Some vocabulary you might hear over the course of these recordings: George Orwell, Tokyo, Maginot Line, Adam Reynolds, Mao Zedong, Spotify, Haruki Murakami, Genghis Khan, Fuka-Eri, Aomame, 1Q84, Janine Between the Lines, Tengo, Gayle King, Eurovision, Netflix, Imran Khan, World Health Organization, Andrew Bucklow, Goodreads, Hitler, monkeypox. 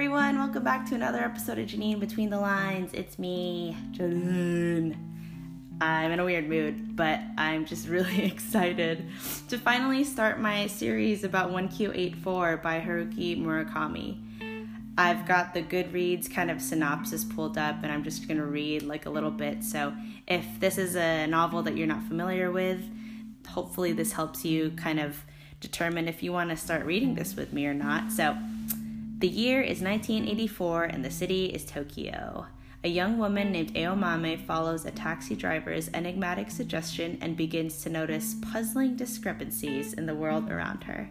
everyone, welcome back to another episode of Janine Between the Lines. It's me, Janine. I'm in a weird mood, but I'm just really excited to finally start my series about 1Q84 by Haruki Murakami. I've got the Goodreads kind of synopsis pulled up, and I'm just going to read like a little bit. So if this is a novel that you're not familiar with, hopefully this helps you kind of determine if you want to start reading this with me or not. So the year is 1984 and the city is Tokyo. A young woman named Aomame follows a taxi driver's enigmatic suggestion and begins to notice puzzling discrepancies in the world around her.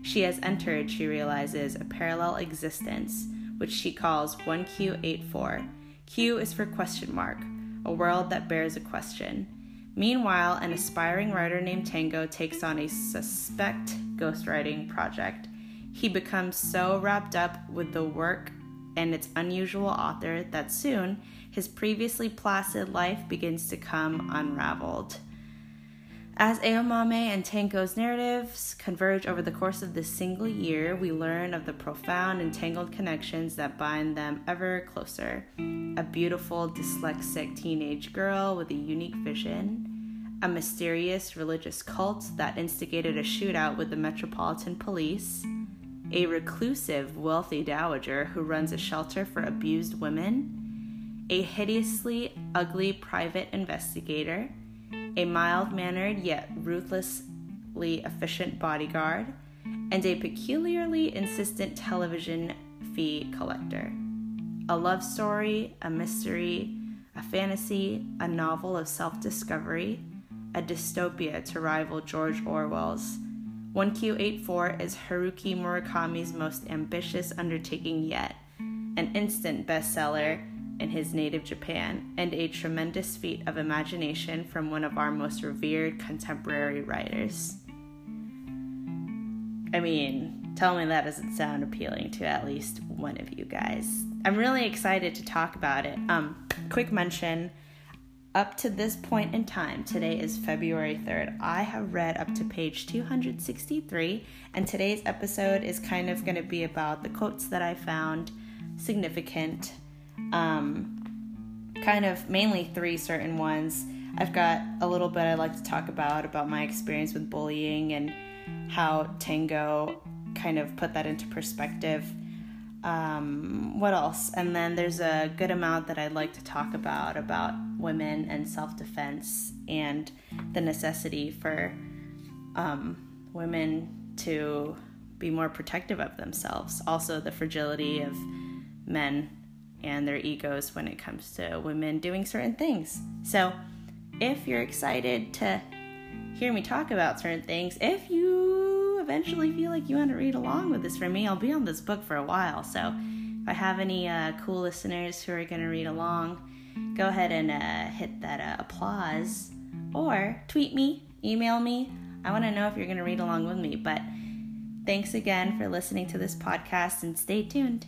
She has entered, she realizes, a parallel existence, which she calls 1Q84. Q is for question mark, a world that bears a question. Meanwhile, an aspiring writer named Tengo takes on a suspect ghostwriting project. He becomes so wrapped up with the work and its unusual author that soon his previously placid life begins to come unraveled. As Aomame and Tengo's narratives converge over the course of this single year, we learn of the profound and tangled connections that bind them ever closer. A beautiful, dyslexic teenage girl with a unique vision, a mysterious religious cult that instigated a shootout with the Metropolitan Police, a reclusive, wealthy dowager who runs a shelter for abused women, a hideously ugly private investigator, a mild-mannered yet ruthlessly efficient bodyguard, and a peculiarly insistent television fee collector. A love story, a mystery, a fantasy, a novel of self-discovery, a dystopia to rival George Orwell's. 1Q84 is Haruki Murakami's most ambitious undertaking yet, an instant bestseller in his native Japan, and a tremendous feat of imagination from one of our most revered contemporary writers. I mean, tell me that doesn't sound appealing to at least one of you guys. I'm really excited to talk about it. Quick mention, up to this point in time, today is February 3rd, I have read up to page 263, and today's episode is kind of going to be about the quotes that I found significant. Kind of mainly three certain ones. I've got a little bit I'd like to talk about my experience with bullying and how Tengo kind of put that into perspective. What else? And then there's a good amount that I'd like to talk about women and self-defense and the necessity for women to be more protective of themselves. Also the fragility of men and their egos when it comes to women doing certain things. So if you're excited to hear me talk about certain things, if you eventually feel like you want to read along with this for me, I'll be on this book for a while. So if I have any cool listeners who are going to read along, go ahead and hit that applause, or tweet me, email me. I want to know if you're going to read along with me. But thanks again for listening to this podcast, and stay tuned.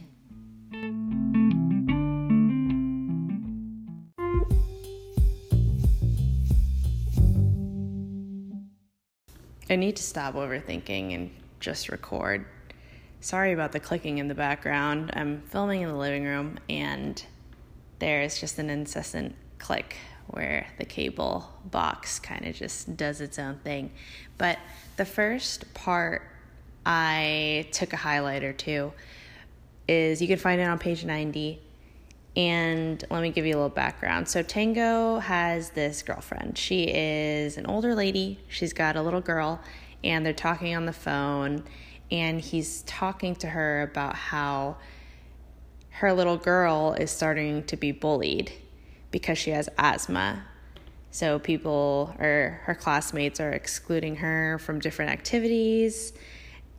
I need to stop overthinking and just record. Sorry about the clicking in the background. I'm filming in the living room, and there is just an incessant click where the cable box kind of just does its own thing. But the first part I took a highlighter to is, you can find it on page 90. And let me give you a little background. So Tengo has this girlfriend. She is an older lady. She's got a little girl, and they're talking on the phone. And he's talking to her about how her little girl is starting to be bullied because she has asthma. So people, or her classmates, are excluding her from different activities.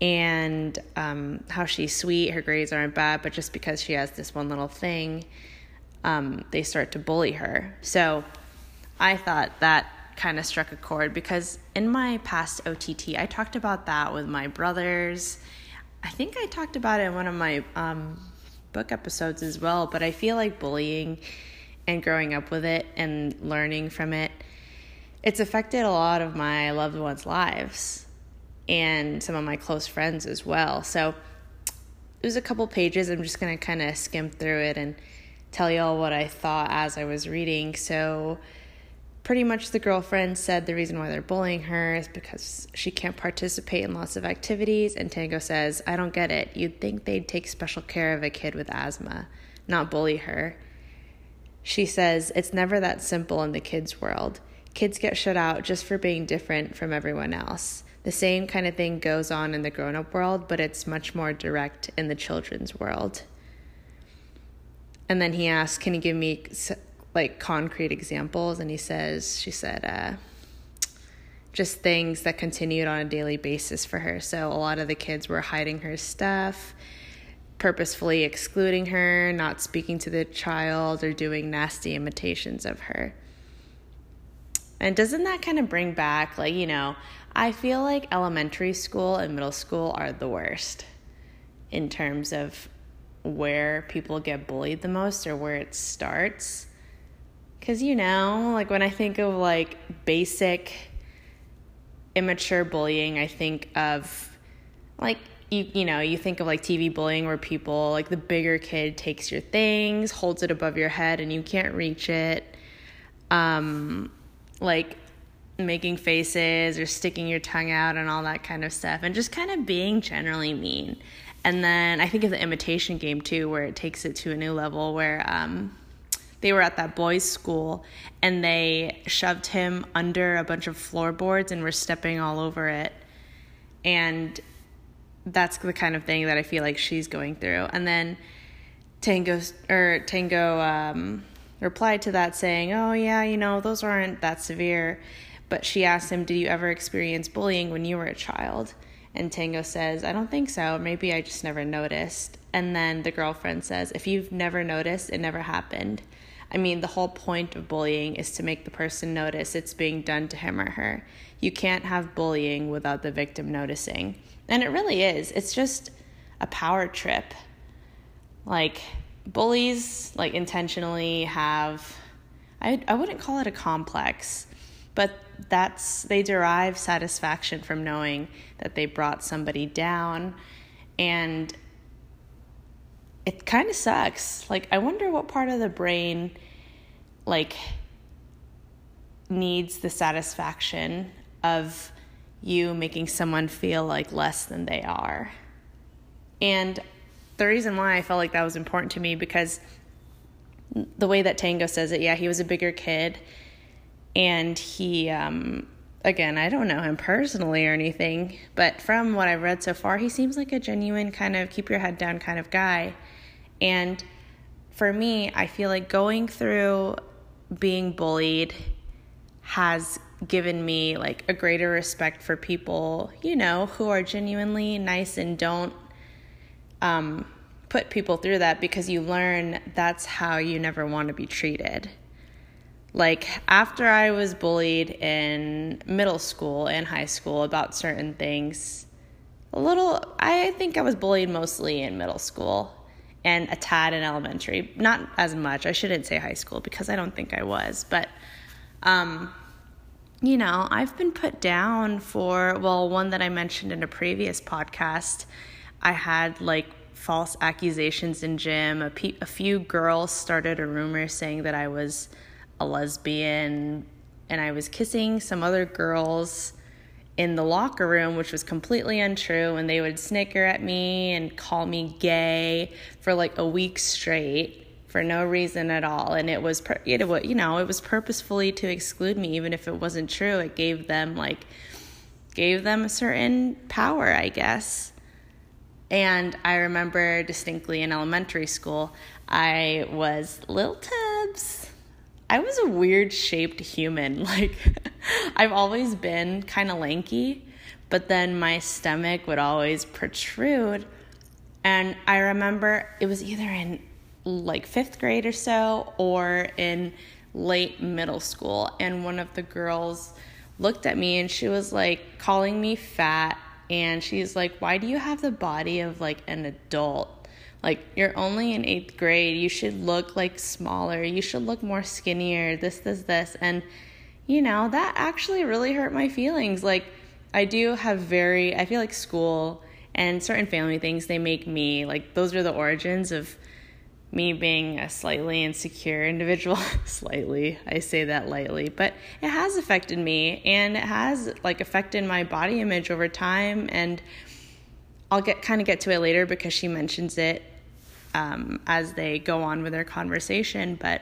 And how she's sweet, her grades aren't bad, but just because she has this one little thing, they start to bully her. So I thought that kind of struck a chord, because in my past OTT, I talked about that with my brothers. I think I talked about it in one of my book episodes as well, but I feel like bullying and growing up with it and learning from it, it's affected a lot of my loved ones' lives. And some of my close friends as well. So it was a couple pages. I'm just going to kind of skim through it and tell y'all what I thought as I was reading. So pretty much the girlfriend said the reason why they're bullying her is because she can't participate in lots of activities. And Tengo says, I don't get it. You'd think they'd take special care of a kid with asthma, not bully her. She says, it's never that simple in the kids' world. Kids get shut out just for being different from everyone else. The same kind of thing goes on in the grown-up world, but it's much more direct in the children's world. And then he asks, can you give me like concrete examples? And she said, just things that continued on a daily basis for her. So a lot of the kids were hiding her stuff, purposefully excluding her, not speaking to the child, or doing nasty imitations of her. And doesn't that kind of bring back, like, you know, I feel like elementary school and middle school are the worst in terms of where people get bullied the most or where it starts. Because, you know, like when I think of like basic immature bullying, I think of like, you know, you think of like TV bullying where people, like the bigger kid takes your things, holds it above your head and you can't reach it. Like making faces or sticking your tongue out and all that kind of stuff, and just kind of being generally mean. And then I think of the imitation game too, where it takes it to a new level where they were at that boys' school and they shoved him under a bunch of floorboards and were stepping all over it. And that's the kind of thing that I feel like she's going through. And then Tengo replied to that saying, oh yeah, you know, those aren't that severe. But she asked him, did you ever experience bullying when you were a child? And Tengo says, I don't think so. Maybe I just never noticed. And then the girlfriend says, if you've never noticed, it never happened. I mean, the whole point of bullying is to make the person notice it's being done to him or her. You can't have bullying without the victim noticing. And it really is. It's just a power trip. Like, bullies, like, intentionally have, I wouldn't call it a complex, but they derive satisfaction from knowing that they brought somebody down, and it kind of sucks. Like, I wonder what part of the brain, like, needs the satisfaction of you making someone feel like less than they are. And the reason why I felt like that was important to me, because the way that Tengo says it, yeah, he was a bigger kid. And he, again, I don't know him personally or anything, but from what I've read so far, he seems like a genuine kind of keep your head down kind of guy. And for me, I feel like going through being bullied has given me like a greater respect for people, you know, who are genuinely nice and don't put people through that, because you learn that's how you never want to be treated. Like, after I was bullied in middle school and high school about certain things, I think I was bullied mostly in middle school and a tad in elementary. Not as much. I shouldn't say high school because I don't think I was. But, you know, I've been put down for, well, one that I mentioned in a previous podcast. I had, like, false accusations in gym. A few girls started a rumor saying that I was a lesbian, and I was kissing some other girls in the locker room, which was completely untrue, and they would snicker at me and call me gay for like a week straight for no reason at all. And it was purposefully to exclude me, even if it wasn't true. It gave them a certain power, I guess. And I remember distinctly in elementary school, I was Lil Tubbs. I was a weird-shaped human. Like, I've always been kind of lanky, but then my stomach would always protrude. And I remember it was either in, like, 5th grade or so or in late middle school, and one of the girls looked at me, and she was, like, calling me fat, and she's like, why do you have the body of, like, an adult? Like, you're only in 8th grade. You should look, like, smaller. You should look more skinnier, this. And, you know, that actually really hurt my feelings. Like, I feel like school and certain family things, they make me, like, those are the origins of me being a slightly insecure individual. Slightly, I say that lightly, but it has affected me, and it has, like, affected my body image over time, and I'll get to it later because she mentions it as they go on with their conversation, but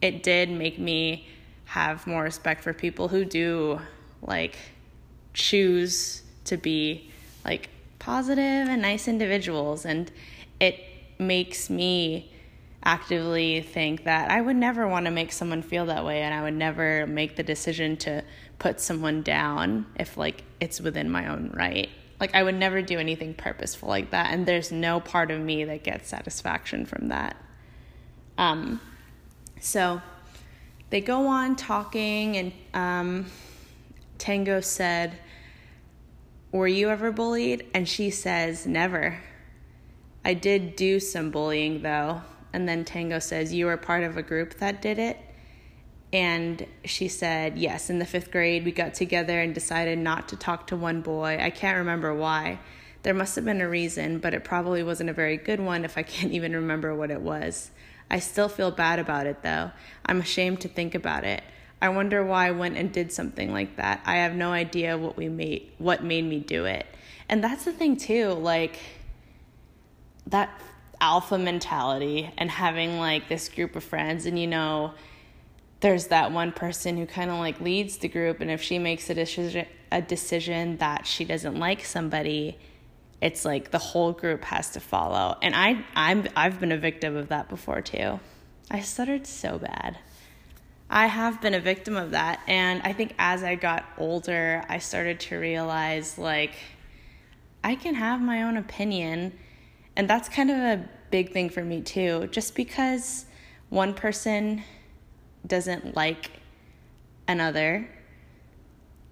it did make me have more respect for people who do, like, choose to be, like, positive and nice individuals, and it makes me actively think that I would never want to make someone feel that way, and I would never make the decision to put someone down if, like, it's within my own right. Like, I would never do anything purposeful like that, and there's no part of me that gets satisfaction from that. So they go on talking, and Tengo said, "Were you ever bullied?" And she says, "Never. I did do some bullying, though." And then Tengo says, "You were part of a group that did it?" And she said, "Yes, in the 5th grade, we got together and decided not to talk to one boy. I can't remember why. There must have been a reason, but it probably wasn't a very good one if I can't even remember what it was. I still feel bad about it, though. I'm ashamed to think about it. I wonder why I went and did something like that. I have no idea what made me do it." And that's the thing, too, like, that alpha mentality and having, like, this group of friends, and, you know, there's that one person who kind of, like, leads the group, and if she makes a decision that she doesn't like somebody, it's like the whole group has to follow. And I've been a victim of that before too. I stuttered so bad. I have been a victim of that, and I think as I got older, I started to realize, like, I can have my own opinion, and that's kind of a big thing for me too. Just because one person doesn't like another,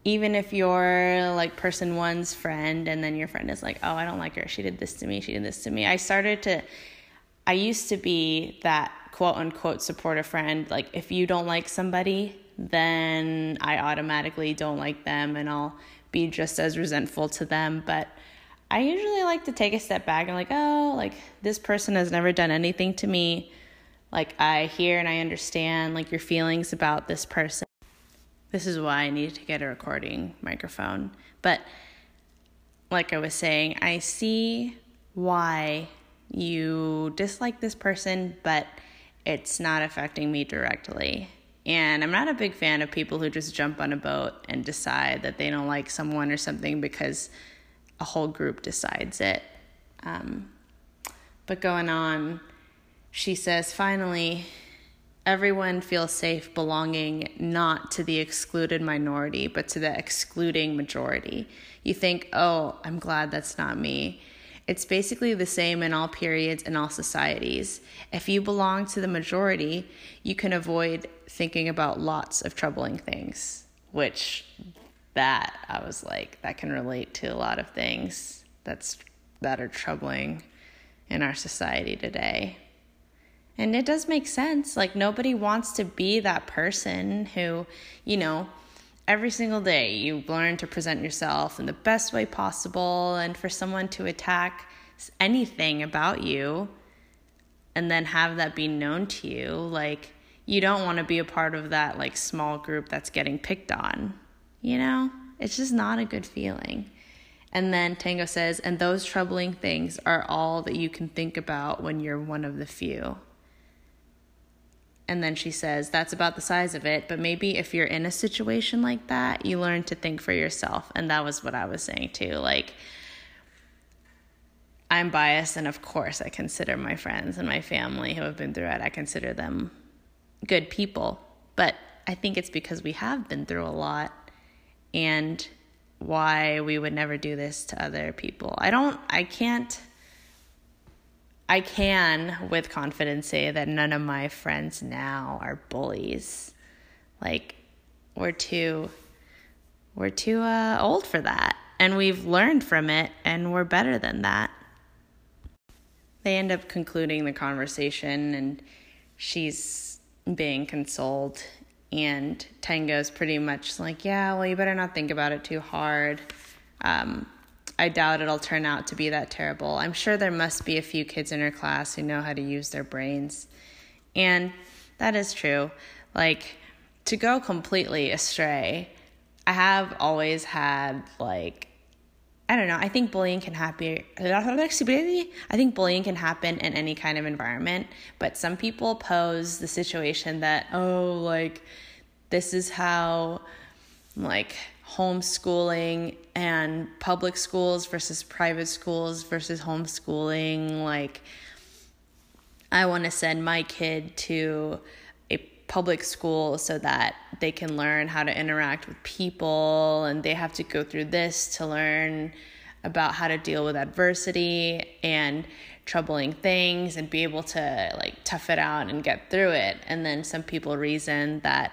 even if you're, like, person one's friend, and then your friend is like, "Oh, I don't like her. She did this to me. She did this to me." I used to be that quote unquote supportive friend. Like, if you don't like somebody, then I automatically don't like them, and I'll be just as resentful to them. But I usually like to take a step back and, like, oh, like, this person has never done anything to me. Like, I hear and I understand, like, your feelings about this person. This is why I need to get a recording microphone. But like I was saying, I see why you dislike this person, but it's not affecting me directly. And I'm not a big fan of people who just jump on a boat and decide that they don't like someone or something because a whole group decides it. But going on, she says, "Finally, everyone feels safe belonging not to the excluded minority, but to the excluding majority. You think, oh, I'm glad that's not me. It's basically the same in all periods and all societies. If you belong to the majority, you can avoid thinking about lots of troubling things," which that I was like, that can relate to a lot of things that are troubling in our society today. And it does make sense. Like, nobody wants to be that person who, you know, every single day you learn to present yourself in the best way possible, and for someone to attack anything about you and then have that be known to you, like, you don't want to be a part of that, like, small group that's getting picked on, you know? It's just not a good feeling. And then Tengo says, "And those troubling things are all that you can think about when you're one of the few." And then she says, "That's about the size of it, but maybe if you're in a situation like that, you learn to think for yourself." And that was what I was saying too. Like, I'm biased, and of course I consider my friends and my family who have been through it, I consider them good people. But I think it's because we have been through a lot, and why we would never do this to other people. I can with confidence say that none of my friends now are bullies. Like, we're too old for that, and we've learned from it, and we're better than that. They end up concluding the conversation, and she's being consoled, and Tango's pretty much like, yeah, well, you better not think about it too hard. I doubt it'll turn out to be that terrible. I'm sure there must be a few kids in her class who know how to use their brains. And that is true. Like, to go completely astray, I have always had, like, I don't know, I think bullying can happen. I think bullying can happen in any kind of environment, but some people pose the situation that, oh, like, this is how, like, homeschooling and public schools versus private schools versus homeschooling, like, I want to send my kid to a public school so that they can learn how to interact with people, and they have to go through this to learn about how to deal with adversity and troubling things and be able to, like, tough it out and get through it. And then some people reason that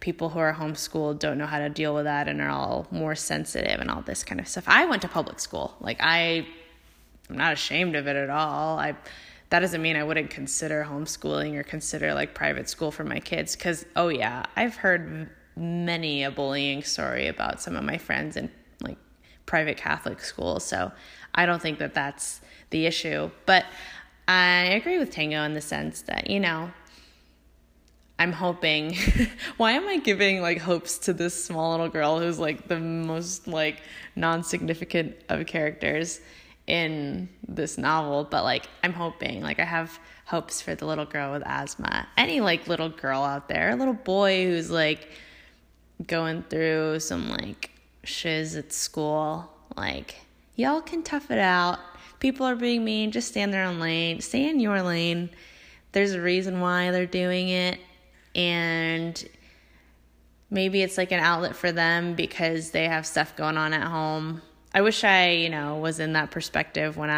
people who are homeschooled don't know how to deal with that and are all more sensitive and all this kind of stuff. I went to public school. Like, I'm not ashamed of it at all. That doesn't mean I wouldn't consider homeschooling or consider, like, private school for my kids, because, oh yeah, I've heard many a bullying story about some of my friends in, like, private Catholic schools, so I don't think that that's the issue. But I agree with Tengo in the sense that, you know, I'm hoping. Why am I giving, like, hopes to this small little girl who's, like, the most, like, non-significant of characters in this novel? But, like, I'm hoping, like, I have hopes for the little girl with asthma, any, like, little girl out there, a little boy who's, like, going through some, like, shiz at school, like, y'all can tough it out. People are being mean, just stay in their own lane, stay in your lane. There's a reason why they're doing it, and maybe it's, like, an outlet for them because they have stuff going on at home. I wish I, you know, was in that perspective when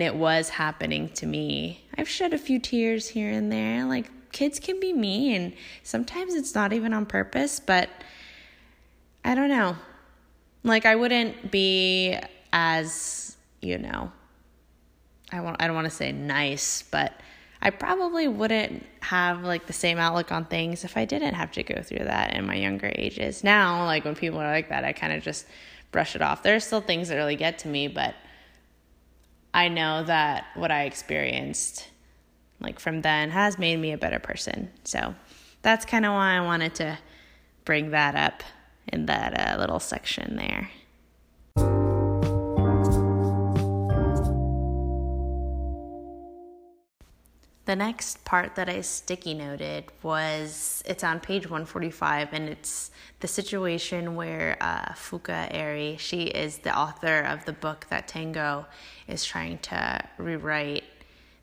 it was happening to me. I've shed a few tears here and there. Like, kids can be mean. Sometimes it's not even on purpose, but I don't know. Like, I wouldn't be as, you know, I don't want to say nice, but I probably wouldn't have, like, the same outlook on things if I didn't have to go through that in my younger ages. Now, like, when people are like that, I kind of just brush it off. There are still things that really get to me, but I know that what I experienced, like, from then has made me a better person. So that's kind of why I wanted to bring that up in that little section there. The next part that I sticky noted was, it's on page 145, and it's the situation where Fuka-Eri, she is the author of the book that Tengo is trying to rewrite.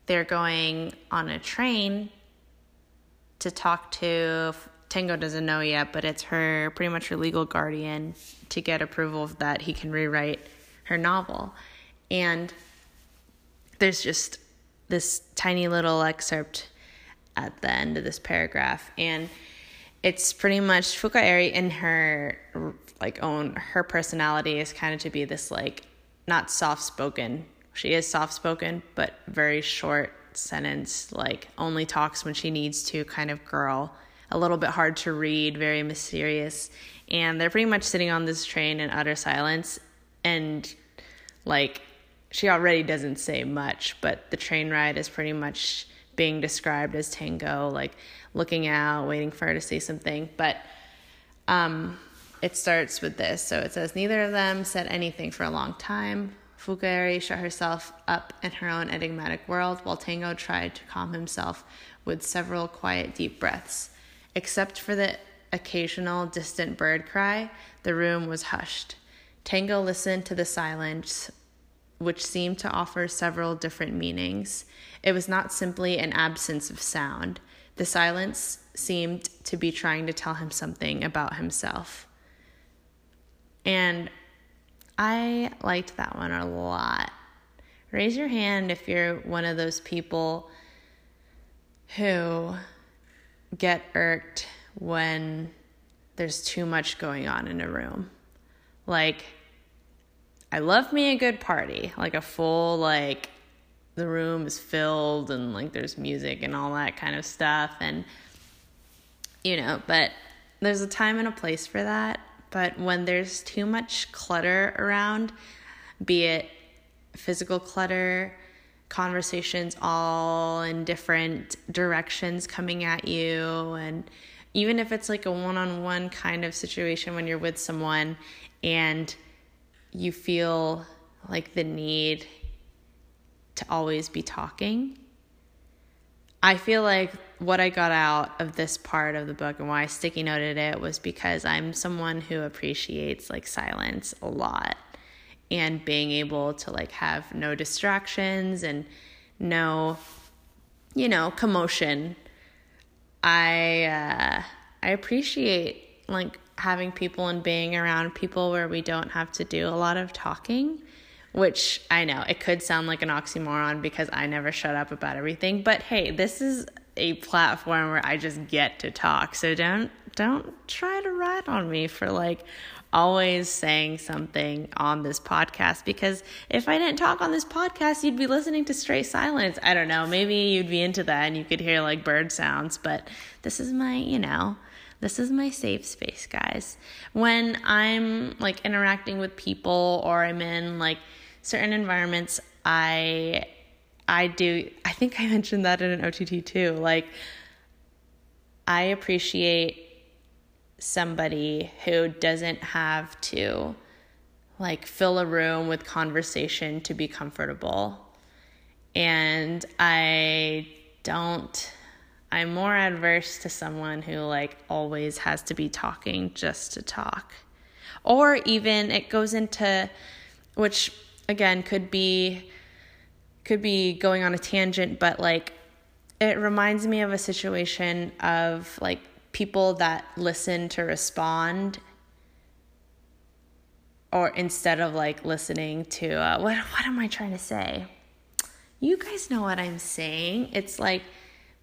They're going on a train to talk to, Tengo doesn't know yet, but it's her, pretty much her legal guardian, to get approval that he can rewrite her novel. And there's just this tiny little excerpt at the end of this paragraph, and it's pretty much Fuka-Eri in her, like, own, her personality is kind of to be this, like, not soft-spoken. She is soft-spoken, but very short sentence, like, only talks when she needs to kind of girl, a little bit hard to read, very mysterious. And they're pretty much sitting on this train in utter silence, and, like, she already doesn't say much, but the train ride is pretty much being described as Tengo, like, looking out, waiting for her to say something. But it starts with this. So it says, neither of them said anything for a long time. Fuka-Eri shut herself up in her own enigmatic world, while Tengo tried to calm himself with several quiet, deep breaths. Except for the occasional distant bird cry, the room was hushed. Tengo listened to the silence, which seemed to offer several different meanings. It was not simply an absence of sound. The silence seemed to be trying to tell him something about himself. And I liked that one a lot. Raise your hand if you're one of those people who get irked when there's too much going on in a room. Like, I love me a good party, like a full, like, the room is filled and, like, there's music and all that kind of stuff, and, you know, but there's a time and a place for that. But when there's too much clutter around, be it physical clutter, conversations all in different directions coming at you. And even if it's like a one-on-one kind of situation when you're with someone and you feel like the need to always be talking. I feel like what I got out of this part of the book and why I sticky noted it was because I'm someone who appreciates like silence a lot and being able to like have no distractions and no, commotion. I appreciate like having people and being around people where we don't have to do a lot of talking, which I know it could sound like an oxymoron because I never shut up about everything, but hey, this is a platform where I just get to talk. So don't try to ride on me for like always saying something on this podcast, because if I didn't talk on this podcast, you'd be listening to stray silence. I don't know. Maybe you'd be into that and you could hear like bird sounds, but this is my, this is my safe space, guys. When I'm like interacting with people or I'm in like certain environments, I think I mentioned that in an OTT too. Like, I appreciate somebody who doesn't have to like fill a room with conversation to be comfortable. And I'm more adverse to someone who like always has to be talking just to talk. Or even it goes into, which again could be going on a tangent, but like it reminds me of a situation of like people that listen to respond or instead of like listening to what am I trying to say? You guys know what I'm saying. It's like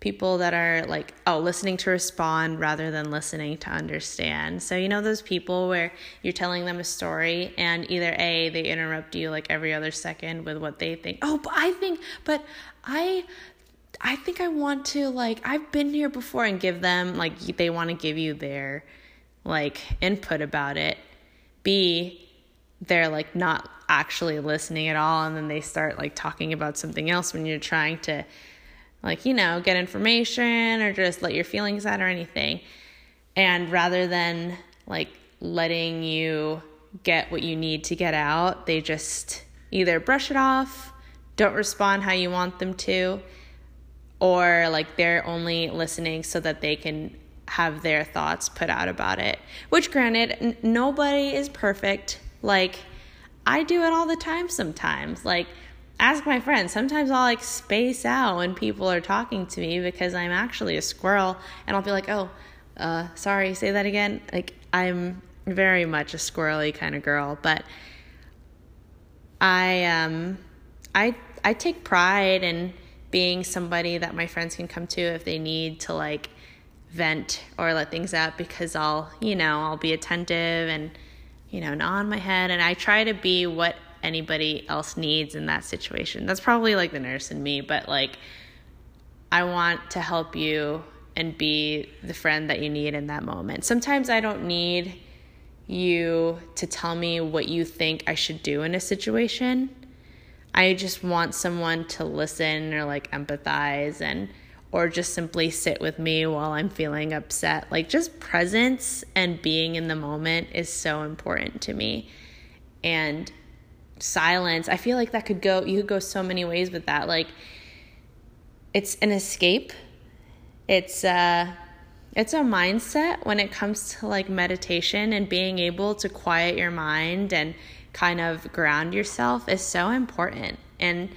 people that are like, listening to respond rather than listening to understand. So, those people where you're telling them a story and either A, they interrupt you like every other second with what they think. I think I want to like, I've been here before, and give them like, they want to give you their like input about it. B, they're like not actually listening at all. And then they start like talking about something else when you're trying to like, get information or just let your feelings out or anything. And rather than like letting you get what you need to get out, they just either brush it off, don't respond how you want them to, or like they're only listening so that they can have their thoughts put out about it. Which granted, nobody is perfect. Like, I do it all the time sometimes. Like, ask my friends. Sometimes I'll like space out when people are talking to me because I'm actually a squirrel, and I'll be like, sorry, say that again. Like, I'm very much a squirrely kind of girl, but I take pride in being somebody that my friends can come to if they need to like vent or let things out, because I'll be attentive and, nod on my head, and I try to be what anybody else needs in that situation. That's probably like the nurse in me, but like I want to help you and be the friend that you need in that moment. Sometimes I don't need you to tell me what you think I should do in a situation. I just want someone to listen or like empathize or just simply sit with me while I'm feeling upset. Like, just presence and being in the moment is so important to me. And silence, I feel like you could go so many ways with that. Like, it's an escape. It's a mindset when it comes to like meditation, and being able to quiet your mind and kind of ground yourself is so important. And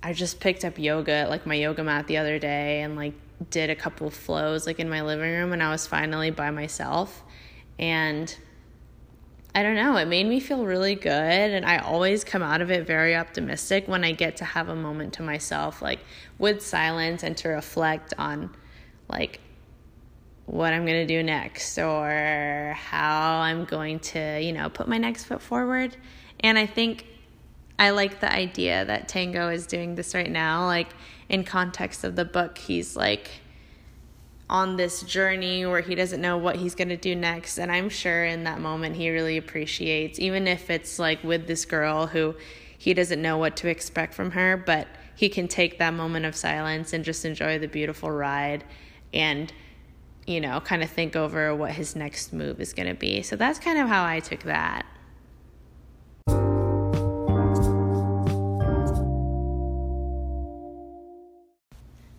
I just picked up yoga, like my yoga mat the other day, and like did a couple flows like in my living room, and I was finally by myself, and I don't know, it made me feel really good, and I always come out of it very optimistic when I get to have a moment to myself, like with silence, and to reflect on like what I'm going to do next or how I'm going to, put my next foot forward. And I think I like the idea that Tengo is doing this right now. Like, in context of the book, he's like on this journey where he doesn't know what he's going to do next. And I'm sure in that moment he really appreciates, even if it's like with this girl who he doesn't know what to expect from her, but he can take that moment of silence and just enjoy the beautiful ride and, you know, kind of think over what his next move is going to be. So that's kind of how I took that.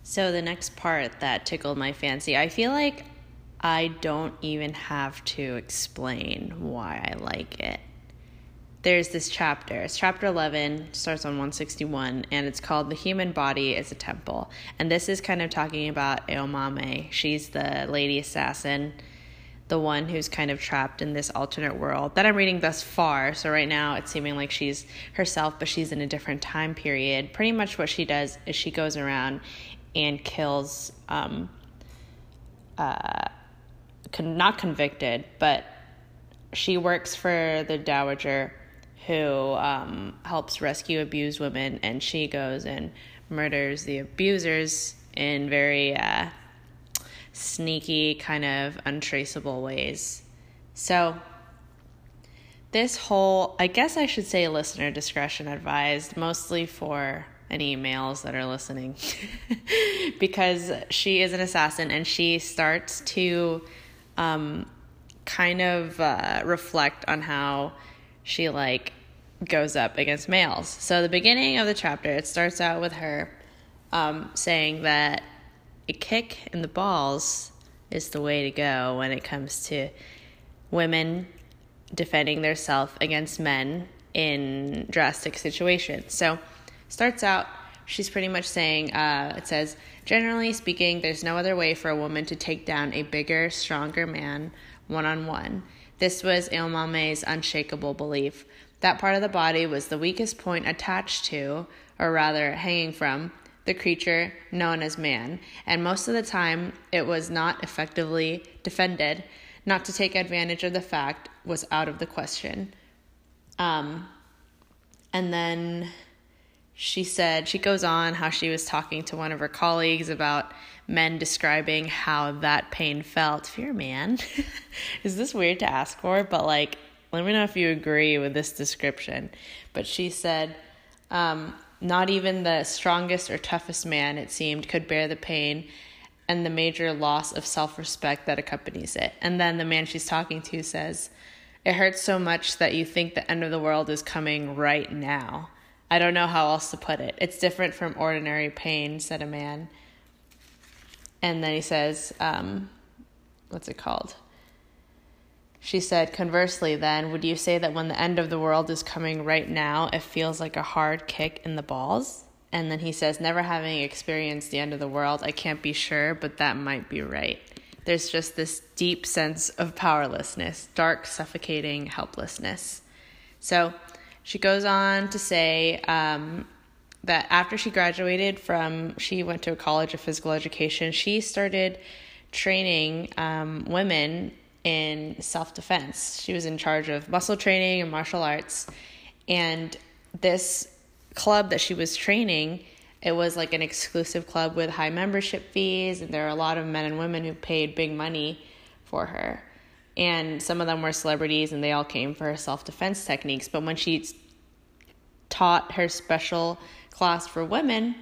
So the next part that tickled my fancy, I feel like I don't even have to explain why I like it. There's this chapter. It's chapter 11, starts on 161, and it's called The Human Body is a Temple. And this is kind of talking about Aomame. She's the lady assassin, the one who's kind of trapped in this alternate world that I'm reading thus far. So right now it's seeming like she's herself, but she's in a different time period. Pretty much what she does is she goes around and kills, not convicted, but she works for the dowager who helps rescue abused women, and she goes and murders the abusers in very sneaky, kind of untraceable ways. So this whole, I guess I should say listener discretion advised, mostly for any males that are listening, because she is an assassin and she starts to reflect on how she like goes up against males. So the beginning of the chapter, it starts out with her saying that a kick in the balls is the way to go when it comes to women defending themselves against men in drastic situations. So starts out, she's pretty much saying, it says, generally speaking, there's no other way for a woman to take down a bigger, stronger man one-on-one. This was Aomame's unshakable belief. That part of the body was the weakest point attached to, or rather hanging from, the creature known as man, and most of the time it was not effectively defended. Not to take advantage of the fact was out of the question. And then she said, she goes on how she was talking to one of her colleagues about men describing how that pain felt. Fear, man. Is this weird to ask for? But like, let me know if you agree with this description. But she said, not even the strongest or toughest man, it seemed, could bear the pain and the major loss of self-respect that accompanies it. And then the man she's talking to says, it hurts so much that you think the end of the world is coming right now. I don't know how else to put it. It's different from ordinary pain, said a man. And then he says, what's it called? She said, conversely then, would you say that when the end of the world is coming right now, it feels like a hard kick in the balls? And then he says, never having experienced the end of the world, I can't be sure, but that might be right. There's just this deep sense of powerlessness, dark, suffocating helplessness. So she goes on to say that after she graduated from, she went to a college of physical education, she started training women in self-defense. She was in charge of muscle training and martial arts. And this club that she was training, it was like an exclusive club with high membership fees. And there are a lot of men and women who paid big money for her. And some of them were celebrities, and they all came for her self-defense techniques. But when she taught her special class for women,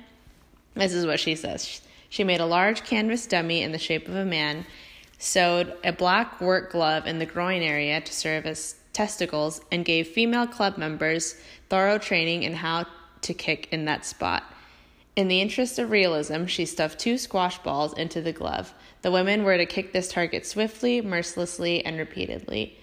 this is what she says. She made a large canvas dummy in the shape of a man, sewed a black work glove in the groin area to serve as testicles, and gave female club members thorough training in how to kick in that spot. In the interest of realism, she stuffed 2 squash balls into the glove. The women were to kick this target swiftly, mercilessly, and repeatedly.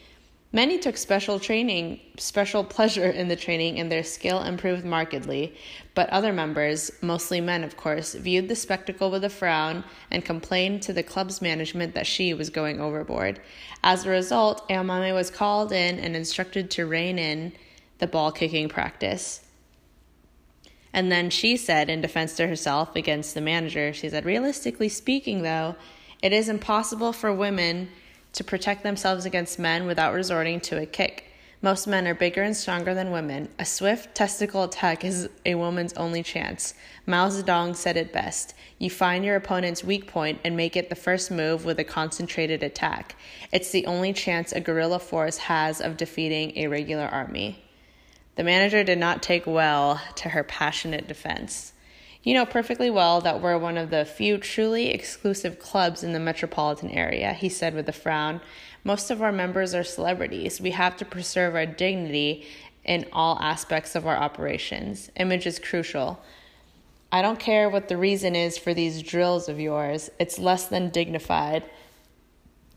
Many took special pleasure in the training, and their skill improved markedly, but other members, mostly men of course, viewed the spectacle with a frown and complained to the club's management that she was going overboard. As a result, Aomame was called in and instructed to rein in the ball-kicking practice. And then she said, in defense to herself against the manager, she said, realistically speaking, though, it is impossible for women to protect themselves against men without resorting to a kick. Most men are bigger and stronger than women. A swift testicle attack is a woman's only chance. Mao Zedong said it best. You find your opponent's weak point and make it the first move with a concentrated attack. It's the only chance a guerrilla force has of defeating a regular army. The manager did not take well to her passionate defense. You know perfectly well that we're one of the few truly exclusive clubs in the metropolitan area, he said with a frown. Most of our members are celebrities. We have to preserve our dignity in all aspects of our operations. Image is crucial. I don't care what the reason is for these drills of yours. It's less than dignified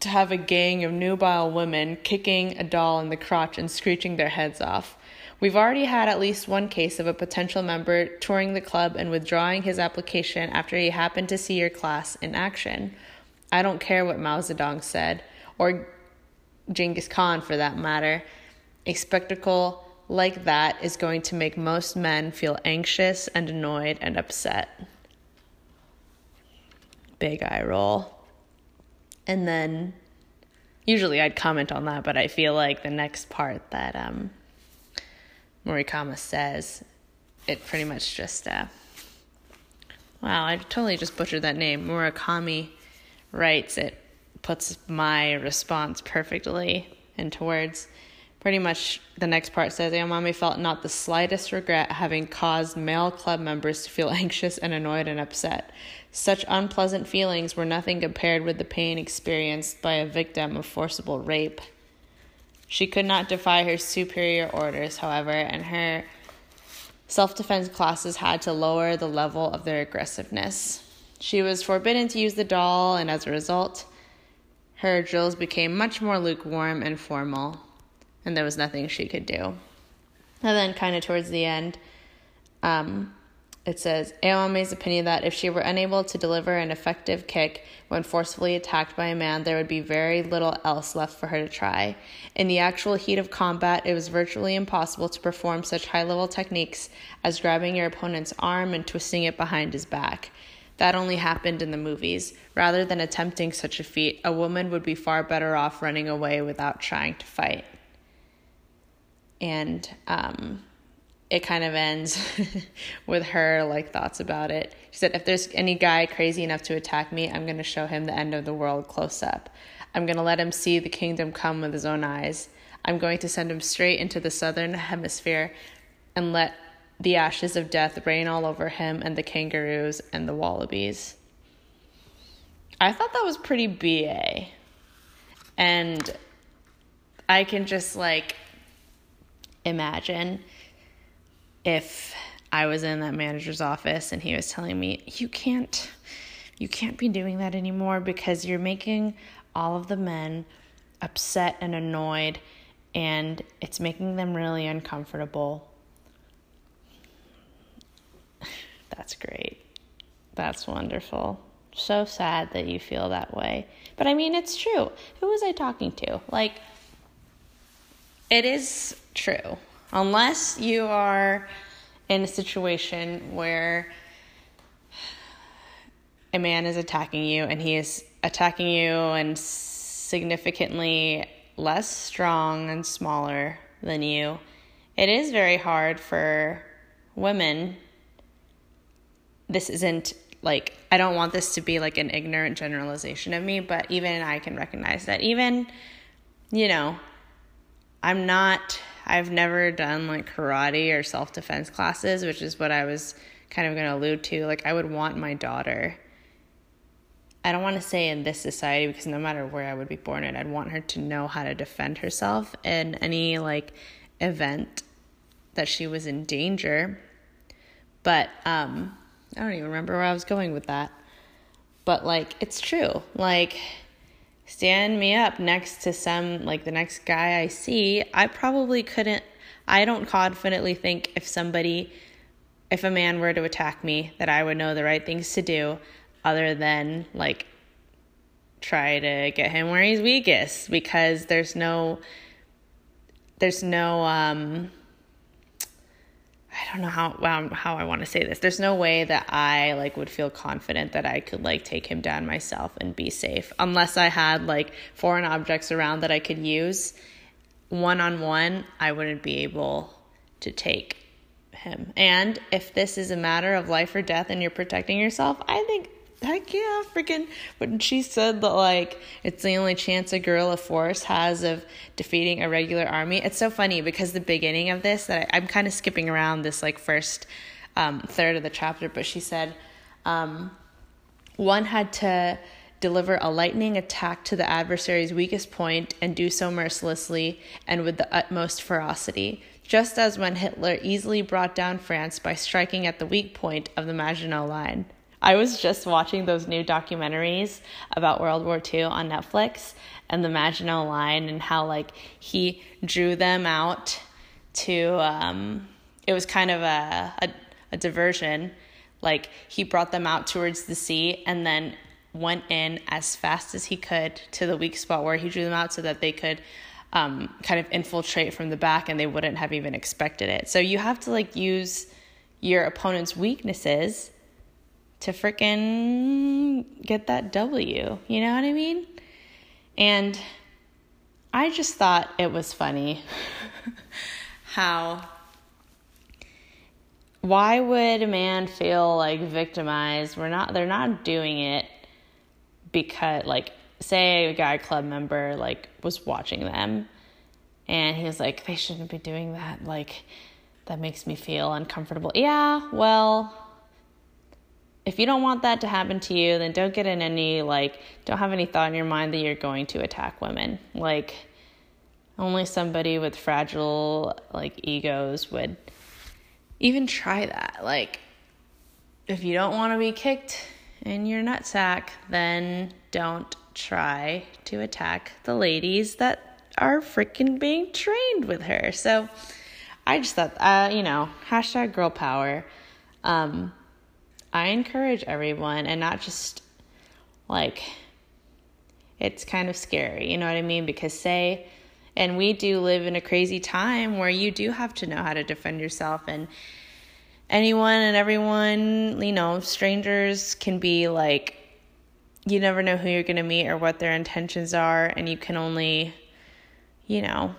to have a gang of nubile women kicking a doll in the crotch and screeching their heads off. We've already had at least one case of a potential member touring the club and withdrawing his application after he happened to see your class in action. I don't care what Mao Zedong said, or Genghis Khan for that matter. A spectacle like that is going to make most men feel anxious and annoyed and upset. Big eye roll. And then, usually I'd comment on that, but I feel like the next part that, Murakami says, it pretty much just, wow, I totally just butchered that name. Murakami writes, it puts my response perfectly into words. Pretty much the next part says, Aomame felt not the slightest regret having caused male club members to feel anxious and annoyed and upset. Such unpleasant feelings were nothing compared with the pain experienced by a victim of forcible rape. She could not defy her superior orders, however, and her self-defense classes had to lower the level of their aggressiveness. She was forbidden to use the doll, and as a result, her drills became much more lukewarm and formal, and there was nothing she could do. And then kind of towards the end, it says, Aomame's opinion that if she were unable to deliver an effective kick when forcefully attacked by a man, there would be very little else left for her to try. In the actual heat of combat, it was virtually impossible to perform such high-level techniques as grabbing your opponent's arm and twisting it behind his back. That only happened in the movies. Rather than attempting such a feat, a woman would be far better off running away without trying to fight. And, it kind of ends with her, like, thoughts about it. She said, if there's any guy crazy enough to attack me, I'm going to show him the end of the world close up. I'm going to let him see the kingdom come with his own eyes. I'm going to send him straight into the southern hemisphere and let the ashes of death rain all over him and the kangaroos and the wallabies. I thought that was pretty BA. And I can just, like, imagine if I was in that manager's office and he was telling me, you can't be doing that anymore because you're making all of the men upset and annoyed and it's making them really uncomfortable. That's great. That's wonderful. So sad that you feel that way. But I mean, it's true. Who was I talking to? Like, it is true. Unless you are in a situation where a man is attacking you and he is attacking you and significantly less strong and smaller than you, it is very hard for women. This isn't like, I don't want this to be like an ignorant generalization of me, but even I can recognize that. Even, you know, I've never done like karate or self-defense classes, which is what I was kind of going to allude to. Like, I would want my daughter, I don't want to say in this society because no matter where I would be born in, I'd want her to know how to defend herself in any like event that she was in danger. But I don't even remember where I was going with that. But like, it's true. Like, stand me up next to some, like, the next guy I see. I don't confidently think if a man were to attack me, that I would know the right things to do other than, like, try to get him where he's weakest, because I don't know how I want to say this. There's no way that I like would feel confident that I could like take him down myself and be safe unless I had like foreign objects around that I could use one-on-one, I wouldn't be able to take him. And if this is a matter of life or death and you're protecting yourself, I think, heck yeah, freaking, when she said that, like, it's the only chance a guerrilla force has of defeating a regular army. It's so funny because the beginning of this, that I'm kind of skipping around this, like, first third of the chapter, but she said, one had to deliver a lightning attack to the adversary's weakest point and do so mercilessly and with the utmost ferocity, just as when Hitler easily brought down France by striking at the weak point of the Maginot Line. I was just watching those new documentaries about World War II on Netflix and the Maginot Line and how, like, he drew them out to, it was kind of a diversion. Like, he brought them out towards the sea and then went in as fast as he could to the weak spot where he drew them out so that they could kind of infiltrate from the back and they wouldn't have even expected it. So you have to, like, use your opponent's weaknesses to frickin' get that W, you know what I mean? And I just thought it was funny how, why would a man feel, like, victimized? They're not doing it because, like, say a guy club member, like, was watching them and he was like, they shouldn't be doing that, like, that makes me feel uncomfortable. Yeah, well, if you don't want that to happen to you, then don't get in any, like, don't have any thought in your mind that you're going to attack women. Like, only somebody with fragile, like, egos would even try that. Like, if you don't want to be kicked in your nutsack, then don't try to attack the ladies that are freaking being trained with her. So I just thought, you know, hashtag girl power. I encourage everyone, and not just, like, it's kind of scary, you know what I mean? Because say, and we do live in a crazy time where you do have to know how to defend yourself, and anyone and everyone, you know, strangers can be, like, you never know who you're going to meet or what their intentions are, and you can only, you know,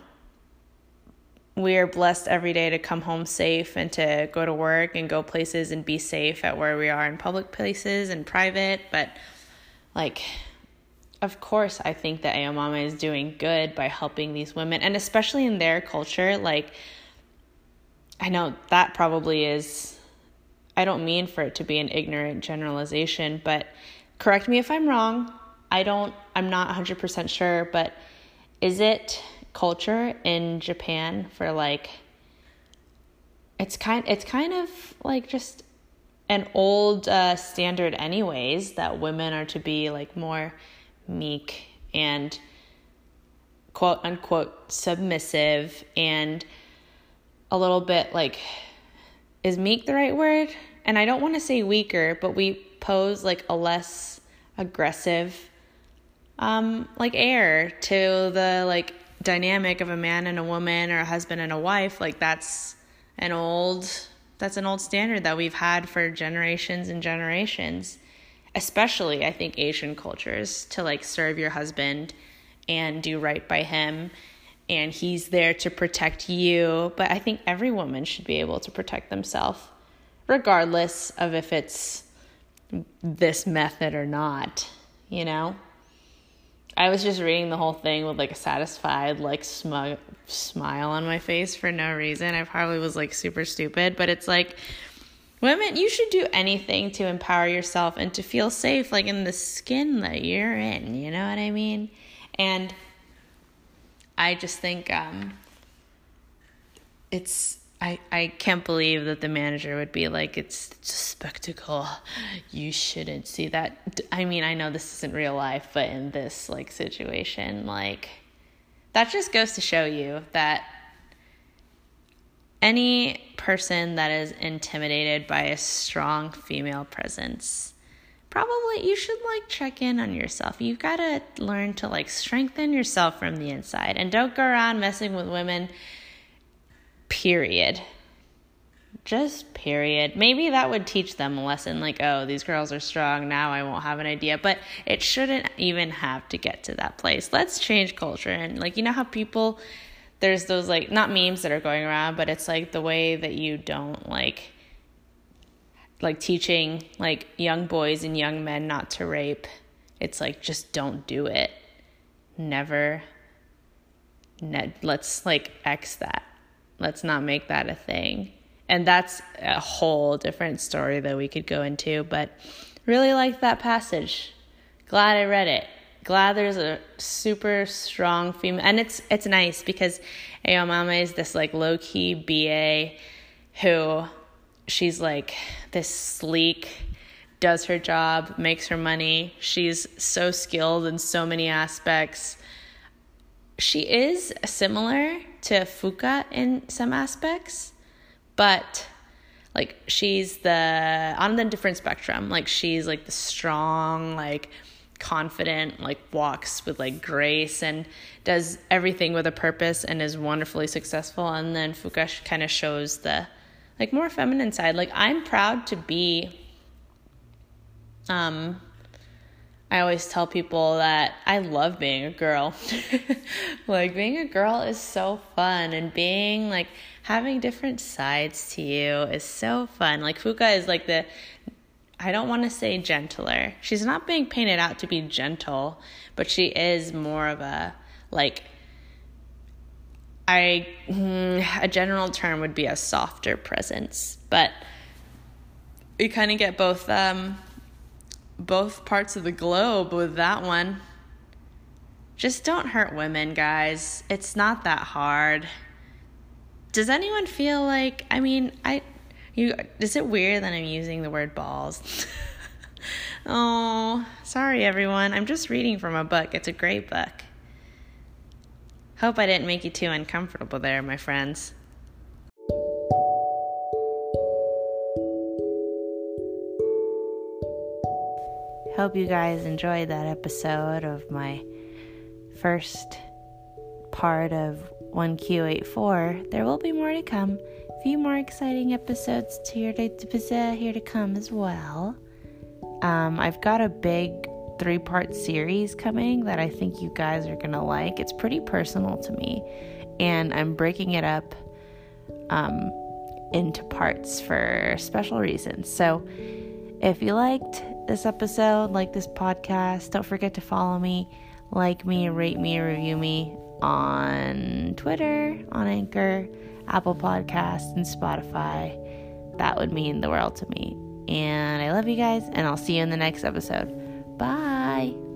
we are blessed every day to come home safe and to go to work and go places and be safe at where we are in public places and private. But, like, of course, I think that Aomame is doing good by helping these women. And especially in their culture, like, I know that probably is, I don't mean for it to be an ignorant generalization, but correct me if I'm wrong. I'm not 100% sure, but is it culture in Japan for, like, it's kind of like just an old standard anyways that women are to be, like, more meek and quote unquote submissive and a little bit, like, is meek the right word? And I don't want to say weaker, but we pose, like, a less aggressive like air to the, like, dynamic of a man and a woman or a husband and a wife. Like, that's an old standard that we've had for generations and generations, especially I think Asian cultures, to, like, serve your husband and do right by him, and he's there to protect you. But I think every woman should be able to protect themselves regardless of if it's this method or not, you know? I was just reading the whole thing with, like, a satisfied, like, smug smile on my face for no reason. I probably was, like, super stupid, but it's like, women, you should do anything to empower yourself and to feel safe, like, in the skin that you're in, you know what I mean? And I just think I can't believe that the manager would be like, it's a spectacle. You shouldn't see that. I mean, I know this isn't real life, but in this, like, situation, like, that just goes to show you that any person that is intimidated by a strong female presence, probably you should, like, check in on yourself. You've got to learn to, like, strengthen yourself from the inside, and don't go around messing with women. Period. Just period. Maybe that would teach them a lesson, like, oh, these girls are strong, now I won't have an idea. But it shouldn't even have to get to that place. Let's change culture. And, like, you know how people there's those, like, not memes that are going around, but it's, like, the way that you don't, like, teaching, like, young boys and young men not to rape. It's, like, just don't do it. Never. Let's, like, X that. Let's not make that a thing. And that's a whole different story that we could go into, but really like that passage. Glad I read it. Glad there's a super strong female, and it's nice because Aomame is this like low key BA who she's like this sleek, does her job, makes her money. She's so skilled in so many aspects. She is similar to Fuka in some aspects, but like she's the on the different spectrum. Like she's like the strong, like confident, like walks with like grace and does everything with a purpose and is wonderfully successful. And then Fuka kind of shows the like more feminine side. Like I'm proud to be, I always tell people that I love being a girl. Like being a girl is so fun, and being like having different sides to you is so fun. Like Fuka is like the, I don't want to say gentler. She's not being painted out to be gentle, but she is more of a, like, a general term would be a softer presence. But you kind of get both parts of the globe with that one. Just don't hurt women, guys. It's not that hard. Does anyone feel like, I mean, is it weird that I'm using the word balls? Oh, sorry, everyone. I'm just reading from a book. It's a great book. Hope I didn't make you too uncomfortable there, my friends. Hope you guys enjoyed that episode of my first part of 1Q84. There will be more to come. Few more exciting episodes here to come as well. I've got a big 3-part series coming that I think you guys are gonna like. It's pretty personal to me, and I'm breaking it up into parts for special reasons. So if you liked this episode, like this podcast, don't forget to follow me, like me, rate me, review me on Twitter, on Anchor, Apple Podcasts, and Spotify. That would mean the world to me. And I love you guys, and I'll see you in the next episode. Bye.